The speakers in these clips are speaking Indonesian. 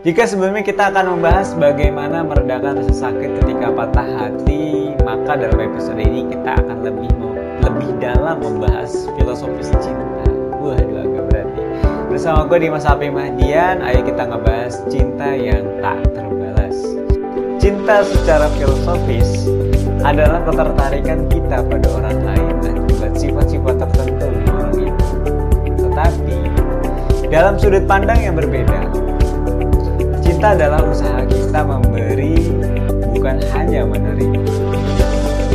Jika sebelumnya kita akan membahas bagaimana meredakan rasa sakit ketika patah hati, maka dalam episode ini kita akan lebih dalam membahas filosofis cinta. Waduh, agak berat nih. Bersama gue Dimas Alfi Mahdian, ayo kita ngebahas cinta yang tak terbalas. Cinta secara filosofis adalah ketertarikan kita pada orang lain akibat sifat-sifat tertentu di orang itu. Tetapi dalam sudut pandang yang berbeda, cinta adalah usaha kita memberi, bukan hanya menerima.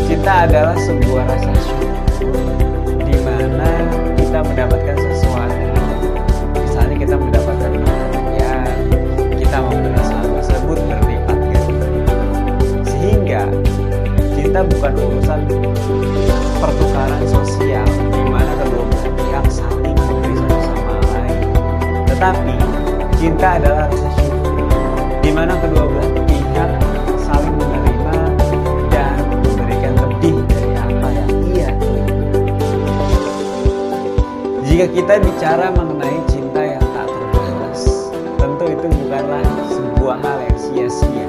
Cinta adalah sebuah rasa syukur di mana kita mendapatkan sesuatu. Misalnya kita mendapatkan kebahagiaan, kita memberi hal tersebut berlipat ganda. Sehingga cinta bukan urusan pertukaran sosial di mana kedua pihak saling memberi satu sama lain. Tetapi cinta adalah rasa syukur di mana kedua belah pihak saling menerima dan memberikan lebih dari apa yang ia terima. Jika kita bicara mengenai cinta yang tak terbalas, tentu itu bukanlah sebuah hal yang sia-sia.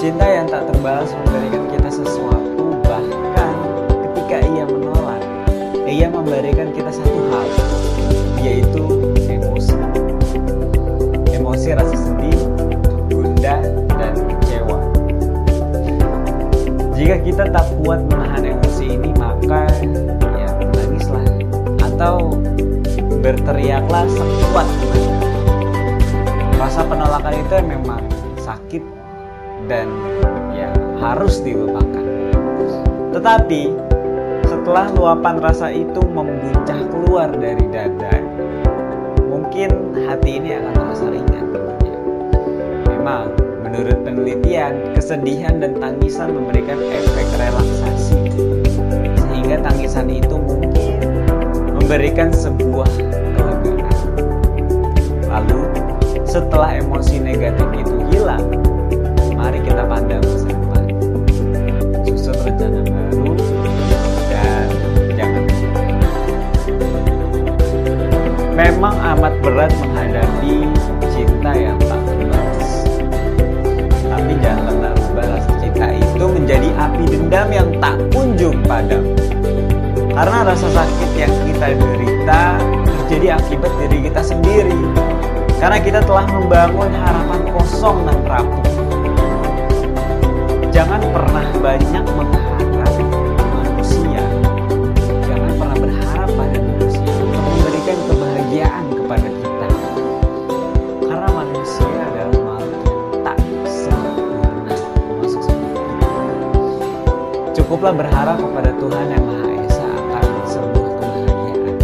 Cinta yang tak terbalas memberikan kita sesuatu, bahkan ketika ia menolak, ia memberikan kita satu hal, yaitu emosi. Emosi rasa sedih, dan kecewa. Jika kita tak kuat menahan emosi ini, maka ya menangislah atau berteriaklah sekuat tenaga. Rasa penolakan itu memang sakit dan ya harus dilupakan. Tetapi setelah luapan rasa itu membuncah keluar dari dada, mungkin hati ini akan terasa ringan. Menurut penelitian, kesedihan dan tangisan memberikan efek relaksasi, sehingga tangisan itu mungkin memberikan sebuah kelegaan. Lalu, setelah emosi negatif itu hilang, mari kita pandang masa depan, susun rencana baru, dan jangan menyerah. Memang amat berat menghadapi cinta yang tak terbalas. Tapi jangan pernah balas cinta itu menjadi api dendam yang tak kunjung padam. Karena rasa sakit yang kita derita terjadi akibat diri kita sendiri. Karena kita telah membangun harapan kosong dan rapuh. Jangan pernah banyak mengharap manusia. Jangan pernah berharap pada manusia untuk memberikan kebahagiaan kepada kita. Karena manusia adalah cukuplah berharap kepada Tuhan Yang Maha Esa akan sebuah kebahagiaan.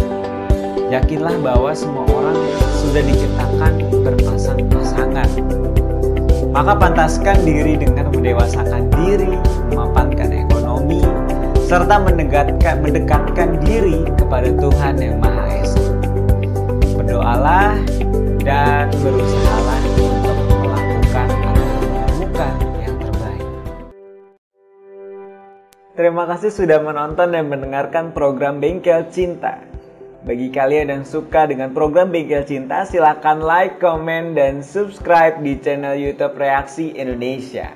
Yakinlah bahwa semua orang sudah diciptakan berpasang-pasangan. Maka pantaskan diri dengan mendewasakan diri, memapankan ekonomi, serta mendekatkan diri kepada Tuhan Yang Maha Esa. Berdoalah dan berusahalah untuk melakukan atau menemukan. Terima kasih sudah menonton dan mendengarkan program Bengkel Cinta. Bagi kalian yang suka dengan program Bengkel Cinta, silakan like, komen, dan subscribe di channel YouTube Reaksi Indonesia.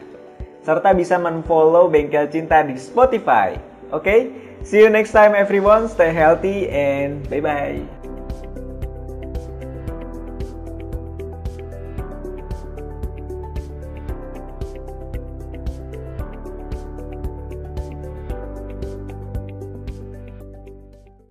Serta bisa men-follow Bengkel Cinta di Spotify. Okay? See you next time everyone. Stay healthy and bye-bye.